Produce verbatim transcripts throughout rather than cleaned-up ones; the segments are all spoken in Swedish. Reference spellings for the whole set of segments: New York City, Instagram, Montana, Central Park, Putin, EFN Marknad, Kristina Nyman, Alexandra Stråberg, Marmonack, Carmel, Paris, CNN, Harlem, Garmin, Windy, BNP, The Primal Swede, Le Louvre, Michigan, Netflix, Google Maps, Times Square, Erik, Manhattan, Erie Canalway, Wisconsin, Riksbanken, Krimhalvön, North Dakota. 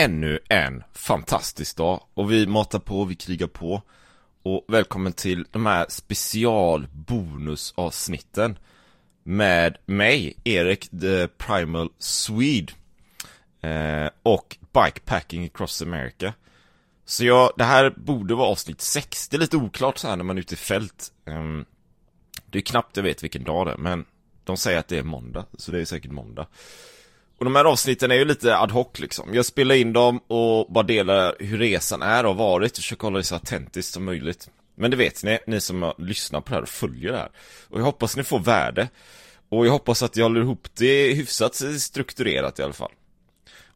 ännu en fantastisk dag. Och vi matar på, vi krigar på. Och välkommen till de här specialbonusavsnitten med mig, Erik, The Primal Swede, eh, och Bikepacking Across America. Så ja, det här borde vara avsnitt sex. Det är lite oklart så här när man är ute i fält. Um, det är knappt jag vet vilken dag det är, men de säger att det är måndag, så det är säkert måndag. Och de här avsnitten är ju lite ad hoc liksom. Jag spelar in dem och bara delar hur resan är och varit och försöker hålla det så autentiskt som möjligt. Men det vet ni, ni som lyssnar på det här och följer det här. Och jag hoppas ni får värde. Och jag hoppas att jag håller ihop det hyfsat strukturerat i alla fall.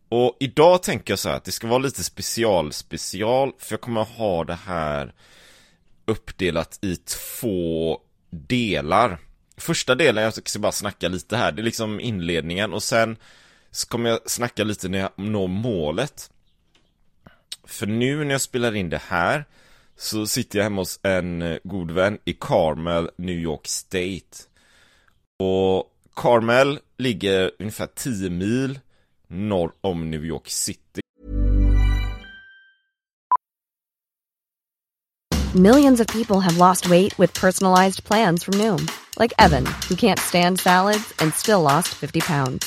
Och idag tänker jag så här att det ska vara lite special special. För jag kommer ha det här uppdelat i två delar. Första delen jag ska bara snacka lite här. Det är liksom inledningen. Och sen så kommer jag snacka lite när jag når målet. För nu när jag spelar in det här så sitter jag hemma hos en god vän i Carmel, New York State. Och Carmel ligger ungefär tio mil norr om New York City. Millions of people have lost weight with personalized plans from Noom. Like Evan, who can't stand salads and still lost fifty pounds.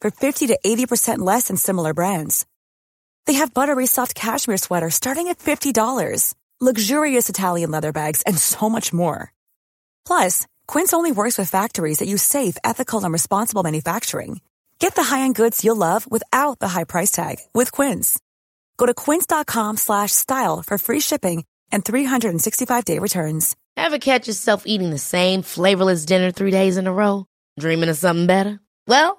for fifty to eighty percent less than similar brands. They have buttery soft cashmere sweaters starting at fifty dollars, luxurious Italian leather bags, and so much more. Plus, Quince only works with factories that use safe, ethical, and responsible manufacturing. Get the high-end goods you'll love without the high price tag with Quince. Go to quince dot com slash style for free shipping and three sixty-five day returns. Ever catch yourself eating the same flavorless dinner three days in a row? Dreaming of something better? Well,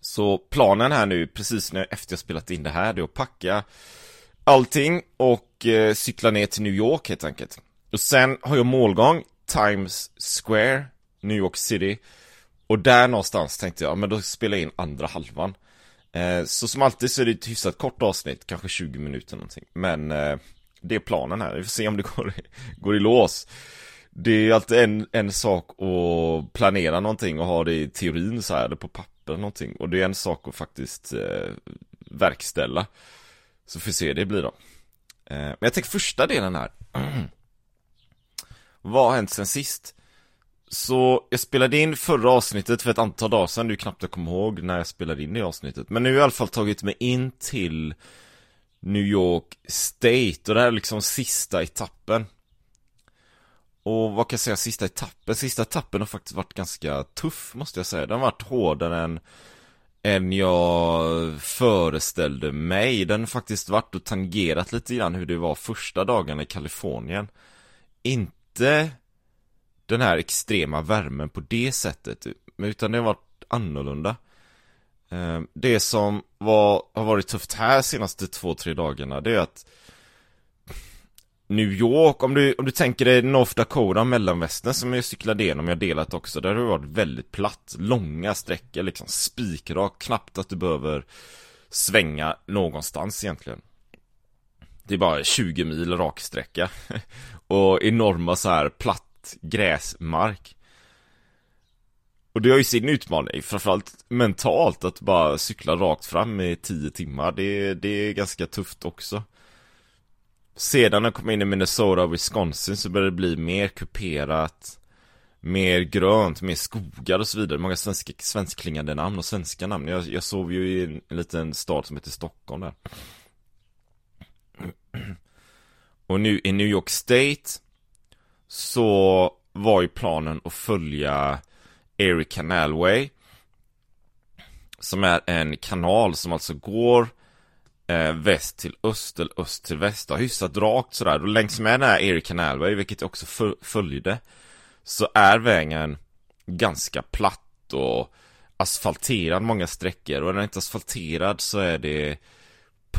Så planen här nu, precis när efter jag spelat in det här, det är att packa allting och eh, cykla ner till New York helt enkelt. Och sen har jag målgång, Times Square, New York City. Och där någonstans tänkte jag, men då spelar jag in andra halvan. Eh, så som alltid så är det ett hyfsat kort avsnitt, kanske tjugo minuter någonting. Men eh, det är planen här, vi får se om det går, går i lås. Det är ju alltid en, en sak att planera någonting och ha det i teorin så här, eller på papper. Någonting. Och det är en sak att faktiskt eh, verkställa. Så får vi se hur det blir då. eh, Men jag tänker första delen här. Vad har hänt sen sist? Så jag spelade in förra avsnittet för ett antal dagar sedan. Det är knappt jag kommer ihåg när jag spelade in det avsnittet. Men nu har jag i alla fall tagit mig in till New York State. Och det här är liksom sista etappen. Och vad kan jag säga, sista etappen? Sista etappen har faktiskt varit ganska tuff, måste jag säga. Den har varit hårdare än, än jag föreställde mig. Den har faktiskt varit och tangerat lite grann hur det var första dagarna i Kalifornien. Inte den här extrema värmen på det sättet, utan det har varit annorlunda. Det som var, har varit tufft här senaste två, tre dagarna, det är att New York, om du, om du tänker dig North Dakota, mellanvästen som jag cyklade igenom, jag delat också, där har det varit väldigt platt, långa sträckor, liksom spikrak, knappt att du behöver svänga någonstans egentligen. Det är bara tjugo mil raksträcka och enorma så här platt gräsmark. Och det har ju sin utmaning, framförallt mentalt, att bara cykla rakt fram i tio timmar, det, det är ganska tufft också. Sedan när jag kom in i Minnesota och Wisconsin så började det bli mer kuperat, mer grönt, mer skogar och så vidare. Många svenska, svenskklingande namn och svenska namn. Jag, jag sov ju i en, en liten stad som heter Stockholm där. Och nu i New York State så var ju planen att följa Erie Canalway, som är en kanal som alltså går eh, väst till öst eller öst till väst. Hyfsat rakt sådär. Och längs med den här Erie Canalway, vilket jag också f- följde, så är vägen ganska platt och asfalterad många sträckor. Och när den inte är asfalterad så är det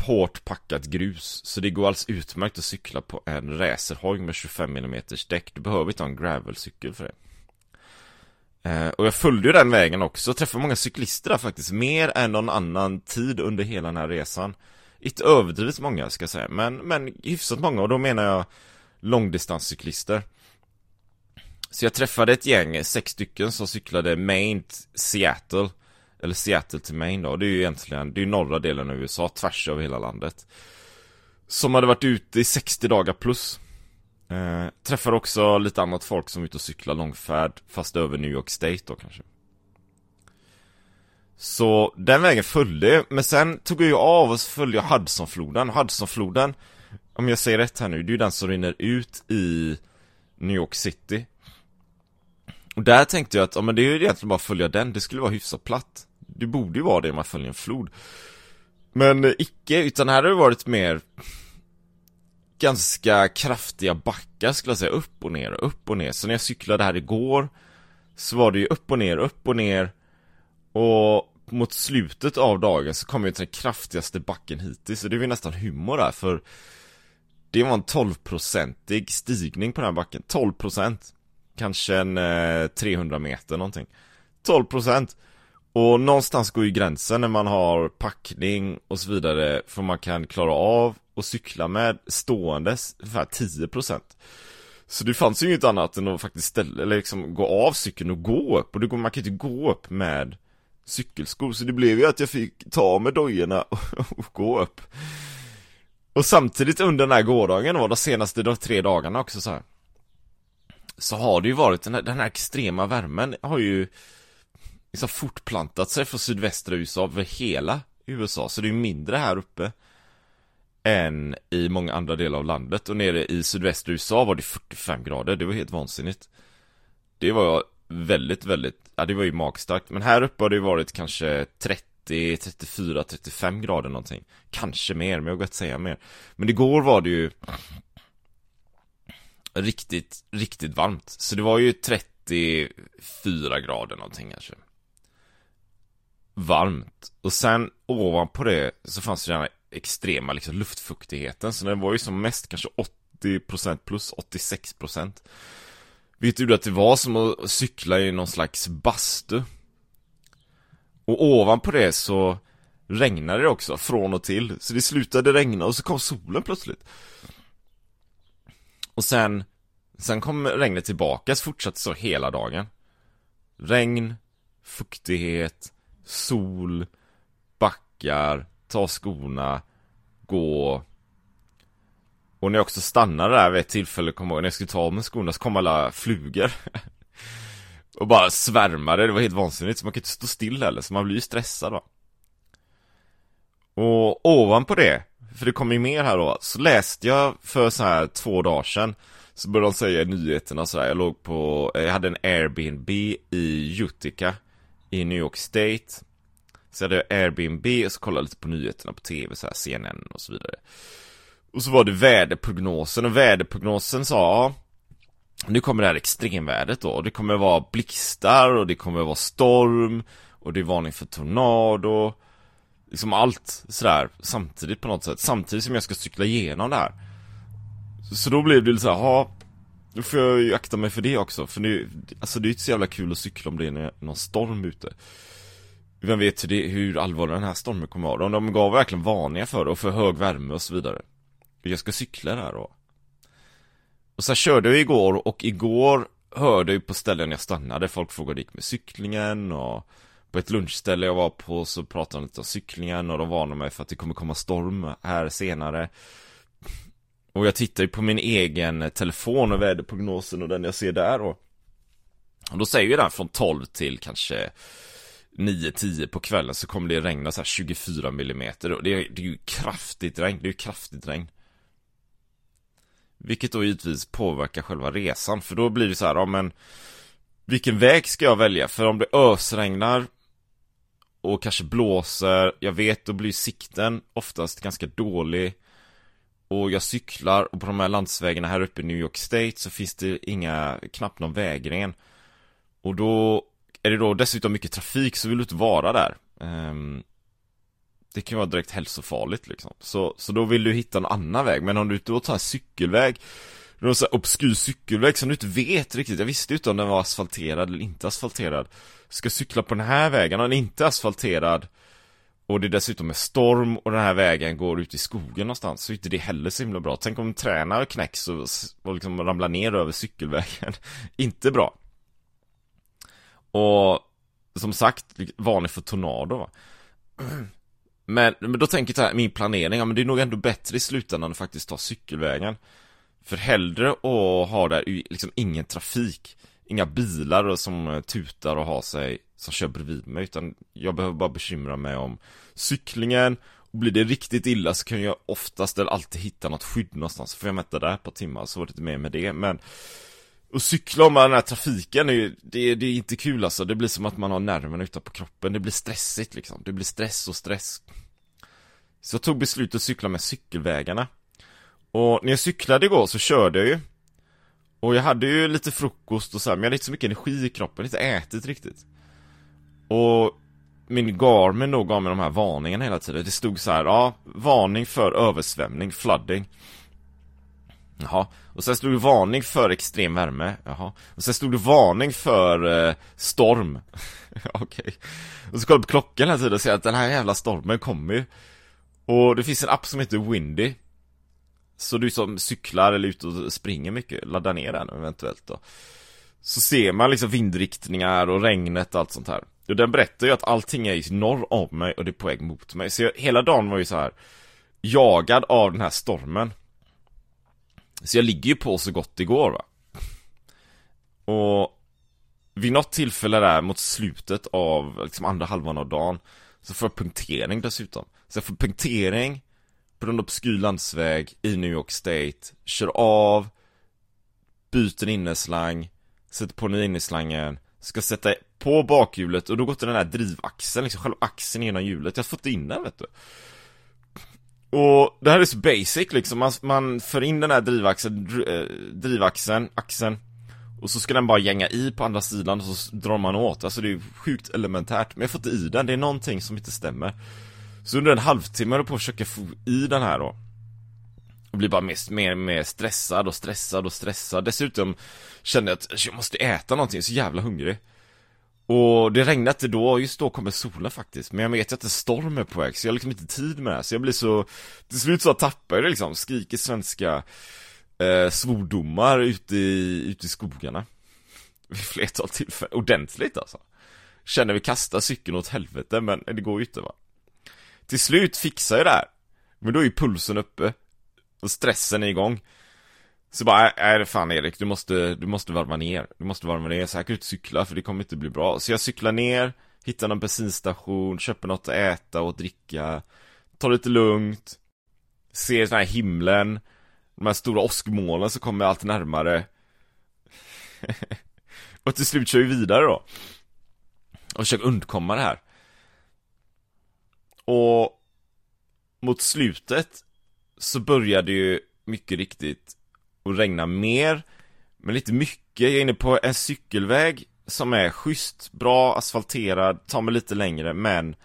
hårt packat grus. Så det går alltså utmärkt att cykla på en racerhoj med tjugofem millimeter däck. Du behöver inte ha en gravelcykel för det. Eh, och jag följde ju den vägen också. Jag träffade många cyklister där faktiskt. Mer än någon annan tid under hela den här resan. Inte överdrivet många ska jag säga. Men, men hyfsat många. Och då menar jag långdistanscyklister. Så jag träffade ett gäng, sex stycken, som cyklade Maine till Seattle. Eller Seattle till Maine då. Det är ju egentligen, det är ju norra delen av U S A, tvärs över hela landet. Som hade varit ute i sextio dagar plus. Eh, träffade också lite annat folk som är ute och cyklar långfärd, fast över New York State då kanske. Så den vägen följde. Men sen tog jag ju av och så följde jag Hudsonfloden. Hudsonfloden, om jag säger rätt här nu, det är ju den som rinner ut i New York City. Och där tänkte jag att ja, men det är ju egentligen bara att följa den. Det skulle vara hyfsat platt. Det borde ju vara det om man följer en flod. Men eh, icke, utan här har det varit mer ganska kraftiga backar skulle jag säga. Upp och ner, upp och ner. Så när jag cyklade här igår så var det ju upp och ner, upp och ner. Och mot slutet av dagen så kom jag till den kraftigaste backen hittills. Så det var nästan humor där, för det var en tolv procentig stigning på den här backen. tolv procent. Kanske en eh, trehundra meter någonting. tolv procent. Och någonstans går ju gränsen när man har packning och så vidare, för man kan klara av och cykla med ståendes ungefär tio procent. Så det fanns ju inget annat än att faktiskt ställa, eller liksom gå av cykeln och gå upp. Och det går, man kan ju inte gå upp med cykelskor. Så det blev ju att jag fick ta med dojorna och, och gå upp. Och samtidigt under den här gårdagen, och de senaste de tre dagarna också så här, så har det ju varit, den här, den här extrema värmen har ju liksom fortplantat sig från sydvästra U S A över hela U S A. Så det är ju mindre här uppe än i många andra delar av landet. Och nere i sydvästra U S A var det fyrtiofem grader, det var helt vansinnigt. Det var väldigt, väldigt, ja det var ju magstarkt. Men här uppe har det varit kanske trettio, trettiofyra, trettiofem grader någonting. Kanske mer, men jag går inte säga mer. Men igår var det ju riktigt, riktigt varmt. Så det var ju trettiofyra grader någonting kanske. Varmt. Och sen ovanpå det så fanns det den här extrema liksom luftfuktigheten. Så den var ju som mest kanske åttio procent plus åttiosex procent. Vet du att det var som att cykla i någon slags bastu. Och ovanpå det så regnade det också från och till. Så det slutade regna och så kom solen plötsligt. Och sen, sen kom regnet tillbaka, så fortsatte så hela dagen. Regn, fuktighet, sol, backar, ta skorna, gå. Och när jag också stannade där vid ett tillfälle, kom jag, när jag skulle ta av mig skorna så kom alla flugor. Och bara svärmade, det var helt vansinnigt. Så man kan inte stå still heller, så man blir ju stressad då. Och ovanpå det, för det kommer ju mer här då, så läste jag för så här två dagar sedan, så började de säga i nyheterna så här, jag låg på, jag hade en Airbnb i Utica i New York State. Så hade jag Airbnb och så kollade lite på nyheterna på tv, så här C N N och så vidare. Och så var det väderprognosen, och väderprognosen sa, ja, nu kommer det här extremvädret då, det kommer vara blixtar och det kommer vara storm och det är varning för tornado. Liksom allt sådär samtidigt på något sätt. Samtidigt som jag ska cykla igenom det här. Så, så då blev det lite så här, ja, då får jag ju akta mig för det också. För nu, alltså det är ju inte så jävla kul att cykla om det är någon storm ute. Vem vet hur, det, hur allvarlig den här stormen kommer vara. De gav verkligen varningar för det och för hög värme och så vidare. Jag ska cykla där då. Och så körde jag igår, och igår hörde jag på ställen jag stannade. Folk frågade gick med cyklingen och... På ett lunchställe jag var på så pratade de lite om cyklingen, och de varnade mig för att det kommer komma storm här senare. Och jag tittar ju på min egen telefon och väderprognosen och den jag ser där. Och, och då säger ju den från tolv till kanske nio tio på kvällen så kommer det regna så här tjugofyra millimeter. Och det är, det är ju kraftigt regn, det är ju kraftigt regn. Vilket då givetvis påverkar själva resan. För då blir det så här, ja, men vilken väg ska jag välja? För om det ösregnar och kanske blåser, jag vet, då blir sikten oftast ganska dålig. Och jag cyklar, och på de här landsvägarna här uppe i New York State så finns det inga, knappt någon vägren. Och då är det då dessutom mycket trafik, så vill du inte vara där. Um, det kan vara direkt hälsofarligt liksom. Så, så då vill du hitta en annan väg. Men om du då tar en cykelväg, någon sån här obskyr cykelväg som du inte vet riktigt. Jag visste inte om den var asfalterad eller inte asfalterad. Ska cykla på den här vägen, och den är inte asfalterad. Och det är dessutom en storm, och den här vägen går ut i skogen någonstans. Så är inte det heller så himla bra. Tänk om tränar och knäcks och, och liksom ramlar ner över cykelvägen. Inte bra. Och som sagt, vanligt för tornado. Va? Men, men då tänker jag så här, min planering, ja, men det är nog ändå bättre i slutändan att faktiskt ta cykelvägen. För hellre att ha där liksom ingen trafik. Inga bilar som tutar och har sig som kör bredvid mig, utan jag behöver bara bekymra mig om cyklingen. Och blir det riktigt illa så kan jag oftast eller alltid hitta något skydd någonstans. För jag mättar där ett par timmar, så var det inte mer med det. Men att cykla med den här trafiken är ju, det, det är inte kul alltså. Det blir som att man har nerverna utanpå kroppen. Det blir stressigt liksom. Det blir stress och stress. Så jag tog beslutet att cykla med cykelvägarna. Och när jag cyklade igår så körde jag ju. Och jag hade ju lite frukost och så här, men jag hade inte så mycket energi i kroppen, inte ätit riktigt. Och min Garmin då gav mig de här varningarna hela tiden. Det stod så här, ja, varning för översvämning, flooding. Jaha, och sen stod det varning för extrem värme. Jaha, och sen stod det varning för eh, storm. Okej. Okay. Och så kollade jag på klockan hela tiden och säger att den här jävla stormen kommer ju. Och det finns en app som heter Windy. Så du som cyklar eller ut och springer mycket, laddar ner den eventuellt då. Så ser man liksom vindriktningar och regnet och allt sånt här. Och den berättar ju att allting är norr om mig och det är på väg mot mig. Så jag, hela dagen var ju så här jagad av den här stormen. Så jag ligger ju på så gott igår, va. Och vid något tillfälle där mot slutet av liksom andra halvan av dagen så får jag punktering dessutom. Så jag får punktering på en obskyr landsväg i New York State, kör av, byter en inneslang, sätter på den inneslangen, ska sätta på bakhjulet, och då går till den här drivaxeln, liksom själva axeln genom hjulet. Jag har fått in den, vet du. Och det här är så basic liksom, man, man för in den här drivaxeln, drivaxeln, axeln, och så ska den bara gänga i på andra sidan, och så drar man åt. Alltså det är sjukt elementärt, men jag får inte i den, det är någonting som inte stämmer. Så under en halvtimme är jag på att försöka få i den här då. Och blir bara mer, mer, mer stressad och stressad och stressad. Dessutom känner jag att jag måste äta någonting, så jävla hungrig. Och det regnade inte då, just då kommer solen faktiskt. Men jag vet ju att en storm är på väg, så jag har liksom inte tid med det här. Så jag blir så, till slut så tappar jag det liksom. Skriker svenska eh, svordomar ute i, ute i skogarna. Vid flertal tillfällen, ordentligt alltså. Känner vi kastar cykeln åt helvete, men det går ju inte, va. Till slut fixar jag det här. Men då är ju pulsen uppe. Och stressen är igång. Så bara, är det fan Erik, du måste, du måste varva ner. Du måste varva ner, så här kan du inte cykla, för det kommer inte bli bra. Så jag cyklar ner, hittar någon bensinstation, köper något att äta och dricka. Tar lite lugnt. Ser den här himlen. De här stora åskmolnen så kommer jag allt närmare. Och till slut kör jag vidare då. Och försöker undkomma det här. Och mot slutet så började ju mycket riktigt att regna mer, men lite mycket. Jag är inne på en cykelväg som är schysst, bra, asfalterad, tar mig lite längre, men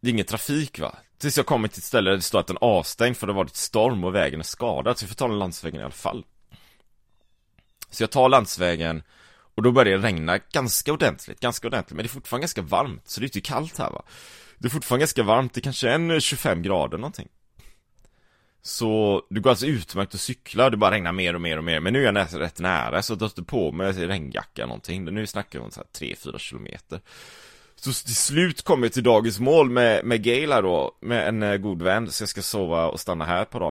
det är ingen trafik, va. Tills jag kommer till ett ställe där det står att den är avstängd för det har varit storm och vägen är skadad, så jag får ta den landsvägen i alla fall. Så jag tar landsvägen, och då börjar det regna ganska ordentligt, ganska ordentligt, men det är fortfarande ganska varmt, så det är inte kallt här, va. Det är fortfarande ganska varmt, det är kanske en tjugofem grader någonting. Så det går alltså utmärkt att cykla, det bara regnar mer och mer och mer. Men nu är jag nästan rätt nära, så jag tar på mig regnjacka någonting. Nu snackar vi om så här tre till fyra kilometer. Så till slut kommer jag till dagens mål med, med Gayla då, med en god vän. Så jag ska sova och stanna här på dagen.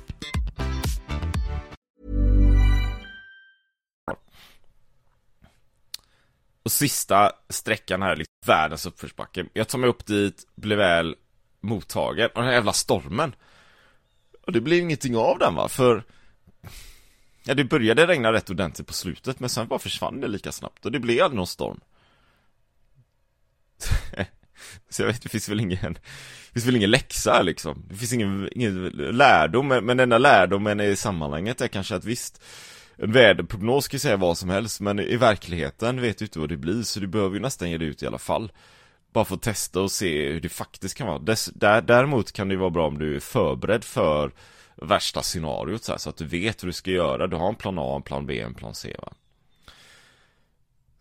Och sista sträckan här, liksom, världens uppförsbacke. Jag tar mig upp dit, blev väl mottagen. Och den här jävla stormen. Och det blev ingenting av den, va? För ja, det började regna rätt ordentligt på slutet. Men sen bara försvann det lika snabbt. Och det blev aldrig någon storm. Så jag vet, det finns väl ingen, det finns väl ingen läxa, liksom. Det finns ingen, ingen lärdom. Men den där lärdomen i sammanhanget är kanske att visst, en väderprognos kan ju säga vad som helst, men i verkligheten vet du inte vad det blir, så du behöver ju nästan ge det ut i alla fall. Bara för att testa och se hur det faktiskt kan vara. Dess, där, däremot kan det ju vara bra om du är förberedd för värsta scenariot, så, här, så att du vet hur du ska göra. Du har en plan A, en plan B, en plan C, va?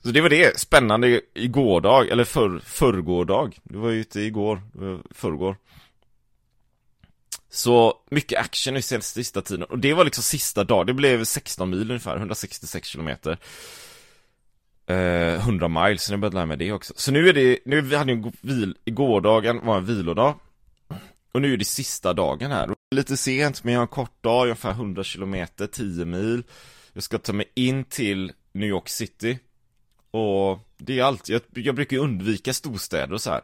Så det var det. Spännande igårdag, eller för, förrgårdag. Det var ju inte igår, förrgår. Så mycket action i sista tiden. Och det var liksom sista dagen. Det blev sexton mil ungefär, hundrasextiosex kilometer. Eh, hundra miles, så jag började lära mig det också. Så nu är det, nu vi hade en vil, igårdagen var en vilodag. Och nu är det sista dagen här. Lite sent, men jag har en kort dag, ungefär hundra kilometer, tio mil. Jag ska ta mig in till New York City. Och det är allt. Jag, jag brukar ju undvika storstäder och så här.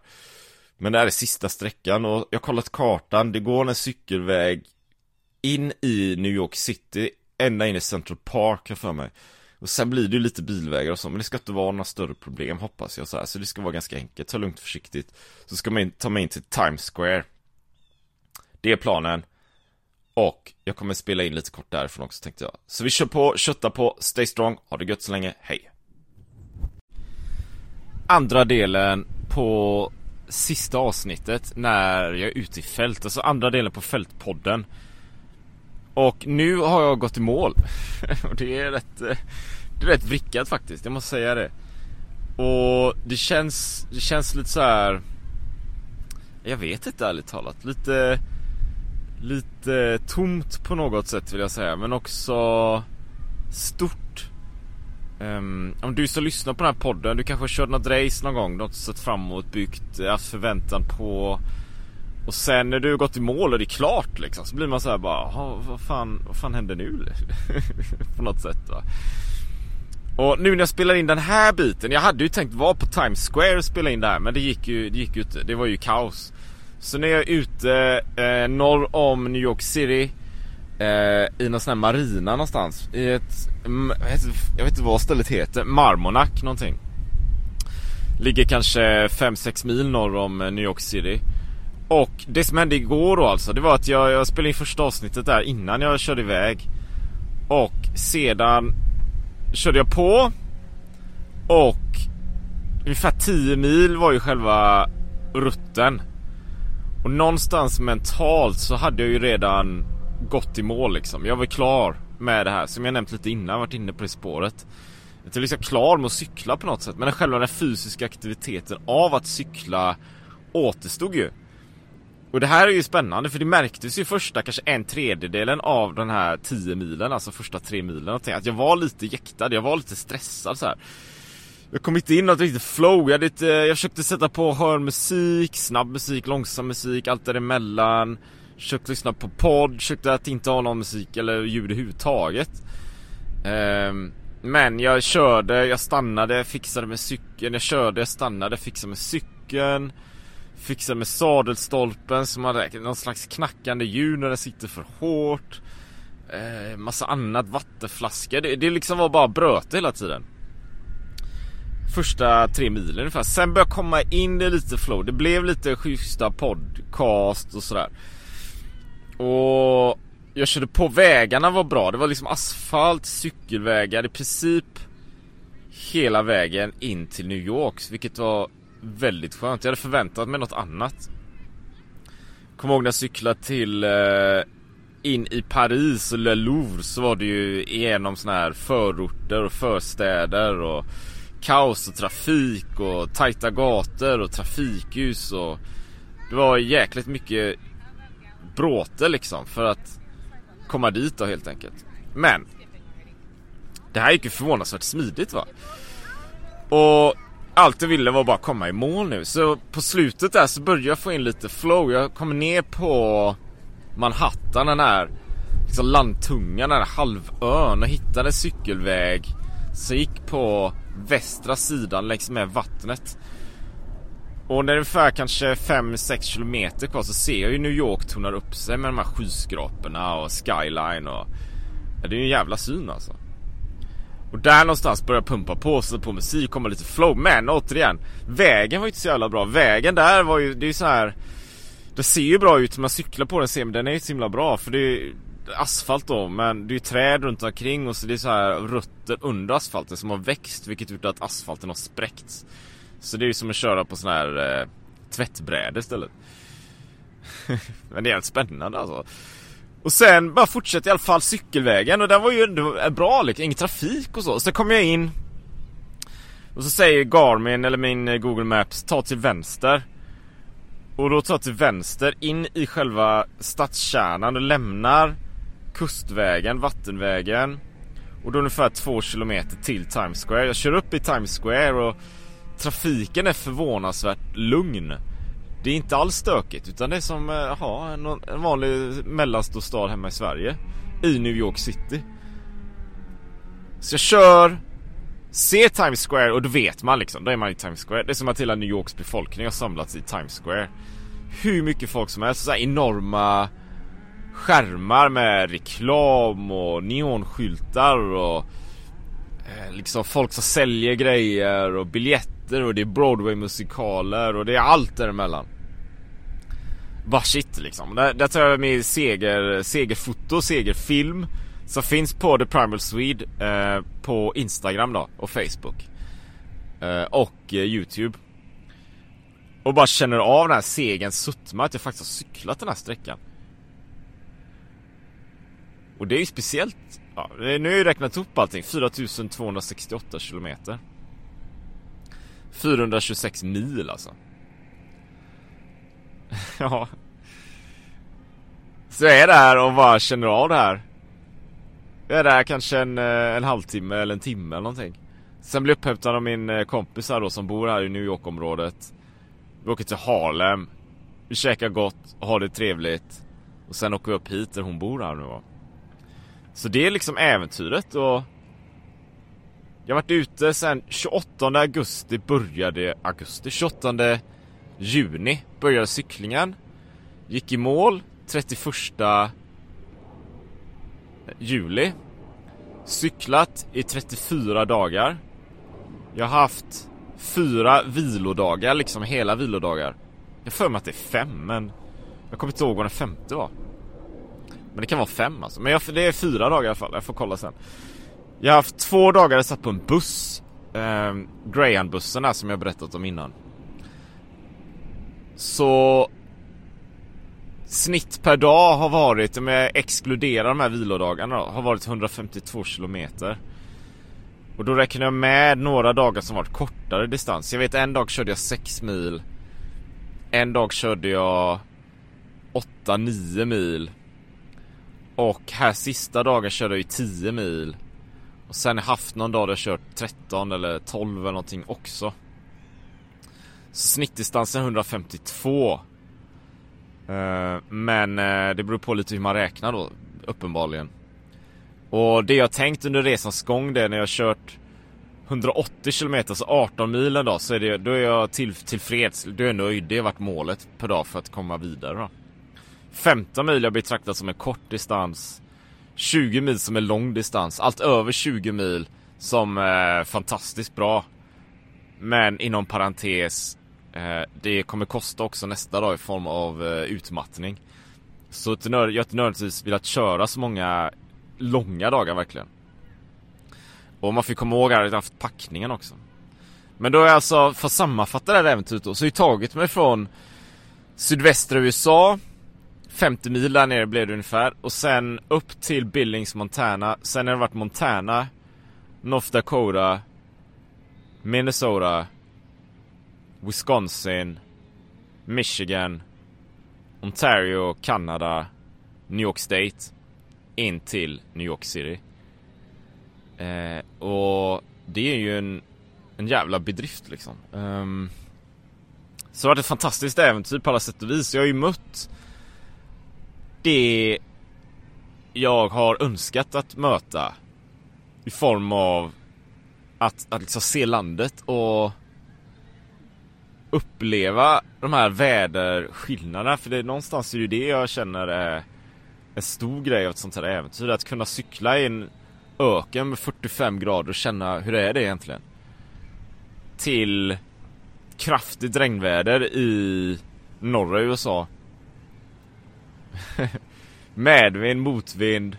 Men det här är sista sträckan och jag har kollat kartan. Det går en cykelväg in i New York City, ända in i Central Park för mig. Och sen blir det ju lite bilvägar och så, men det ska inte vara några större problem, hoppas jag. Så, här. Så det ska vara ganska enkelt, ta lugnt försiktigt. Så ska man ta mig in till Times Square. Det är planen. Och jag kommer spela in lite kort därifrån också, tänkte jag. Så vi kör på, köttar på, stay strong, ha det gött så länge, hej! Andra delen på sista avsnittet när jag är ute i fält, alltså andra delen på fältpodden. Och nu har jag gått i mål. Och det är rätt, det är rätt vrickat faktiskt, jag måste säga det. Och det känns, det känns lite så här. Jag vet inte, ärligt talat, lite lite tomt på något sätt, vill jag säga, men också stort. Um, om du så lyssnar på den här podden, du kanske kört något race någon gång, något sett framåt, byggt, haft förväntan på, och sen när du gått i mål och det är klart liksom, så blir man så här bara, vad fan, vad fan händer nu? På något sätt, va. Och nu när jag spelar in den här biten, jag hade ju tänkt vara på Times Square och spela in det här, men det gick ju, det gick ju inte, det var ju kaos. Så när jag är ute eh, norr om New York City, i någon sån här marina någonstans, i ett, jag vet inte vad stället heter, Marmonack någonting. Ligger kanske fem sex mil norr om New York City. Och det som hände igår då, alltså, det var att jag, jag spelade in första avsnittet där innan jag körde iväg. Och sedan körde jag på. Och ungefär tio mil var ju själva rutten. Och någonstans mentalt så hade jag ju redan gått i mål liksom. Jag var klar med det här, som jag nämnt lite innan, varit inne på det spåret. Jag är liksom klar med att cykla på något sätt, men själva den fysiska aktiviteten av att cykla återstod ju. Och det här är ju spännande, för det märktes ju första kanske en tredjedelen av den här tio milen, alltså första tre milen, att jag var lite jäktad, jag var lite stressad så här. Jag kom inte in i något riktigt flow, jag, lite, jag försökte sätta på hör musik, snabb musik, långsam musik, allt däremellan. Försökte lyssna på podd, försökte att inte ha någon musik eller ljud i huvudtaget. ehm, Men jag körde, jag stannade, fixade med cykeln. Jag körde, jag stannade, fixade med cykeln. Fixade med sadelstolpen som hade någon slags knackande ljud när den sitter för hårt. eh, massa annat, vattenflaskor. Det, det liksom var bara bröte hela tiden. Första tre milen ungefär. Sen började komma in det lite flow. Det blev lite schyssta podcast och sådär. Och jag körde på, vägarna var bra. Det var liksom asfalt, cykelvägar i princip hela vägen in till New York, vilket var väldigt skönt. Jag hade förväntat mig något annat. Kom ihåg när jag cyklade till eh, in i Paris och Le Louvre, så var det ju genom såna här förorter och förstäder och kaos och trafik och tajta gator och trafikljus, och det var jäkligt mycket bråte liksom för att komma dit då, helt enkelt. Men det här gick ju förvånansvärt smidigt, va. Och allt jag ville var bara komma i mål nu. Så på slutet där så började jag få in lite flow. Jag kom ner på Manhattan, den här liksom landtungan, den här halvön, och hittade en cykelväg. Så jag gick på västra sidan längs med vattnet. Och när det är ungefär kanske fem sex kilometer kvar så ser jag ju New York tornar upp sig med de här skyskraporna och skyline och... Ja, det är ju en jävla syn alltså. Och där någonstans började jag pumpa på sig på musik, komma lite flow. Men återigen, vägen var ju inte så jävla bra. Vägen där var ju, det är ju så här... Det ser ju bra ut när man cyklar på den, ser, men den är ju så himla bra. För det är ju asfalt då, men det är ju träd runt omkring, och så det är så här rötter under asfalten som har växt, vilket gjort att asfalten har spräckts. Så det är ju som att köra på sån här eh, tvättbräde istället. Men det är helt spännande alltså. Och sen bara fortsätter i alla fall cykelvägen, och den var ju ändå bra liksom, ingen trafik och så. Och så kommer jag in, och så säger Garmin eller min Google Maps, ta till vänster. Och då tar jag till vänster in i själva stadskärnan och lämnar kustvägen, vattenvägen. Och då ungefär två kilometer till Times Square. Jag kör upp i Times Square och trafiken är förvånansvärt lugn. Det är inte alls stökigt, utan det är som aha, en vanlig mellanstor stad hemma i Sverige, i New York City. Så jag kör, ser Times Square, och då vet man liksom, då är man i Times Square. Det är som att hela New Yorks befolkning har samlats i Times Square. Hur mycket folk som helst, så här enorma skärmar med reklam och neonskyltar och eh, liksom folk som säljer grejer och biljetter, och det är Broadway-musikaler och det är allt däremellan. Bara shit liksom. Där, där tar jag med seger, segerfoto, segerfilm som finns på The Primal Swede eh, på Instagram då, och Facebook eh, och eh, Youtube. Och bara känner av den här segern, suttma att jag faktiskt har cyklat den här sträckan. Och det är ju speciellt. Ja, nu har jag räknat upp allting. fyra tusen tvåhundrasextioåtta kilometer. fyrahundratjugosex mil alltså. Ja. Så jag är där och bara känner av det här. Jag är där kanske en, en halvtimme eller en timme eller någonting. Sen blir jag upphämtad av min kompis här då, som bor här i New York-området. Vi åker till Harlem. Vi käkar gott och har det trevligt. Och sen åker vi upp hit där hon bor här nu va. Så det är liksom äventyret. Och jag har varit ute sen tjugoåttonde augusti började augusti. tjugoåttonde juni började cyklingen. Gick i mål trettioförsta juli. Cyklat i trettiofyra dagar. Jag har haft fyra vilodagar, liksom hela vilodagar. Jag för mig att det är fem, men jag kommer inte ihåg vad den femte var. Men det kan vara fem alltså. Men jag, det är fyra dagar i alla fall. Jag får kolla sen. Jag har haft två dagar jag satt på en buss. Eh, Greyhound-bussen här som jag berättat om innan. Så snitt per dag har varit, om jag exkluderar de här vilodagarna då, har varit hundrafemtiotvå kilometer. Och då räknar jag med några dagar som varit kortare distans. Jag vet, en dag körde jag sex mil. En dag körde jag åtta nio mil. Och här sista dagen körde jag ju tio mil. Och sen har jag haft någon dag där jag kört tretton eller tolv eller någonting också. Så snittdistansen hundrafemtiotvå. Men det beror på lite hur man räknar då, uppenbarligen. Och det jag tänkt under resans gång, det är när jag kört hundraåttio kilometer, så alltså arton mil en dag, så är det, då är jag till, tillfreds, då är jag nöjd. Det har varit målet per dag för att komma vidare då. femton mil jag betraktat som en kort distans, tjugo mil som är lång distans. Allt över tjugo mil som är fantastiskt bra. Men inom parentes, det kommer kosta också nästa dag i form av utmattning. Så jag har inte nödvändigtvis velat köra så många långa dagar verkligen. Och man fick komma ihåg att jag hade haft packningen också. Men då är jag alltså, för att sammanfatta det här äventyret då, så har jag tagit mig från sydvästra U S A, femtio mil där nere blev det ungefär, och sen upp till Billings, Montana. Sen har det varit Montana, North Dakota, Minnesota, Wisconsin, Michigan, Ontario, Kanada, New York State, in till New York City. Eh, och det är ju en, en jävla bedrift liksom. Um, så det har varit ett fantastiskt äventyr på alla sätt och vis. Jag har ju mött det jag har önskat att möta i form av att, att liksom se landet och uppleva de här väderskillnaderna. För det är någonstans är det, det jag känner är en stor grej av ett sånt här äventyr. Att kunna cykla i en öken med fyrtiofem grader och känna hur är det egentligen. Till kraftigt regnväder i norra U S A. Medvind, motvind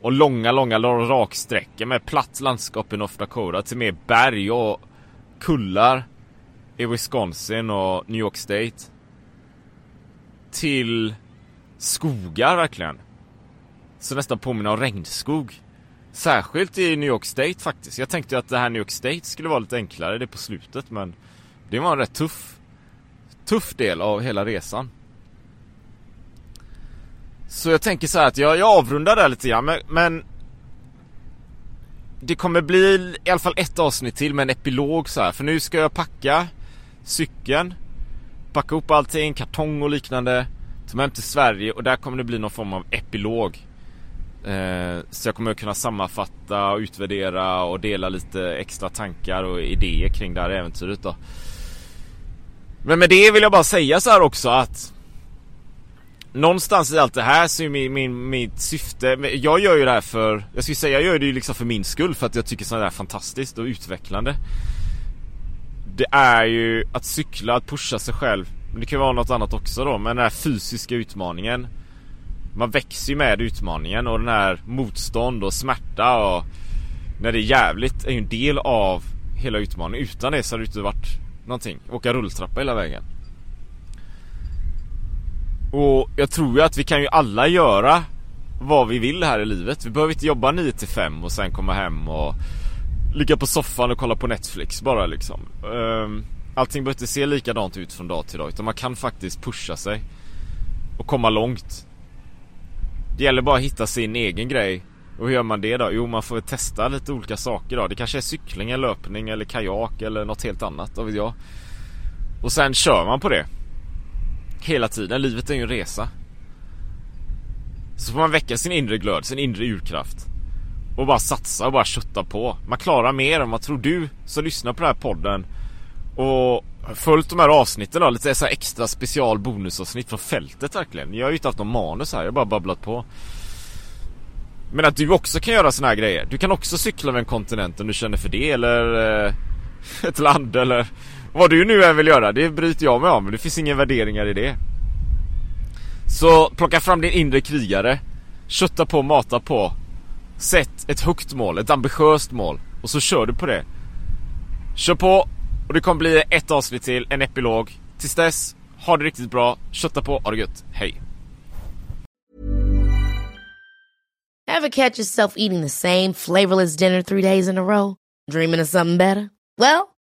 och långa, långa raksträckor med platt landskap i North Dakota till mer berg och kullar i Wisconsin och New York State. Till skogar verkligen. Så nästan påminner om regnskog. Särskilt i New York State faktiskt. Jag tänkte att det här New York State skulle vara lite enklare, det på slutet. Men det var en rätt tuff, tuff del av hela resan. Så jag tänker så här att jag, jag avrundar det lite grann. Men, men det kommer bli i alla fall ett avsnitt till med en epilog så här. För nu ska jag packa cykeln, packa upp allting, kartong och liknande, ta mig hem till Sverige och där kommer det bli någon form av epilog. Så jag kommer att kunna sammanfatta och utvärdera och dela lite extra tankar och idéer kring det här äventyret då. Men med det vill jag bara säga så här också att någonstans i allt det här så är min, min, mitt syfte, jag gör ju det här för, jag skulle säga jag gör det ju liksom för min skull, för att jag tycker sådant här är fantastiskt och utvecklande. Det är ju att cykla, att pusha sig själv, men det kan ju vara något annat också då, men den här fysiska utmaningen. Man växer ju med utmaningen och den här motstånd och smärta och när det är jävligt är ju en del av hela utmaningen. Utan det så hade det inte varit någonting. Åka rulltrappa hela vägen. Och jag tror ju att vi kan ju alla göra vad vi vill här i livet. Vi behöver inte jobba nio till fem och sen komma hem och ligga på soffan och kolla på Netflix bara liksom. Allting behöver inte se likadant ut från dag till dag, utan man kan faktiskt pusha sig och komma långt. Det gäller bara att hitta sin egen grej. Och hur gör man det då? Jo, man får testa lite olika saker då. Det kanske är cykling, eller löpning, eller kajak, eller något helt annat, vad vet jag. Och sen kör man på det hela tiden, livet är ju en resa. Så får man väcka sin inre glöd, sin inre urkraft och bara satsa och bara kötta på. Man klarar mer än vad tror du som lyssnar på den här podden och följt de här avsnitten då, lite så här extra special bonusavsnitt från fältet verkligen. Jag har ju inte haft någon manus här, jag har bara babblat på. Men att du också kan göra såna här grejer. Du kan också cykla över en kontinent om du känner för det, eller eh, ett land, eller vad du nu än vill göra. Det bryter jag mig om, men det finns inga värderingar i det. Så plocka fram din inre krigare, kötta på, mata på. Sätt ett högt mål, ett ambitiöst mål, och så kör du på det. Kör på. Och det kommer bli ett avsnitt till, en epilog. Tills dess, ha det riktigt bra. Kötta på, ha det gött. Hej. Ever catch yourself eating the same flavorless dinner three days in a row? Dreaming of something better? Well,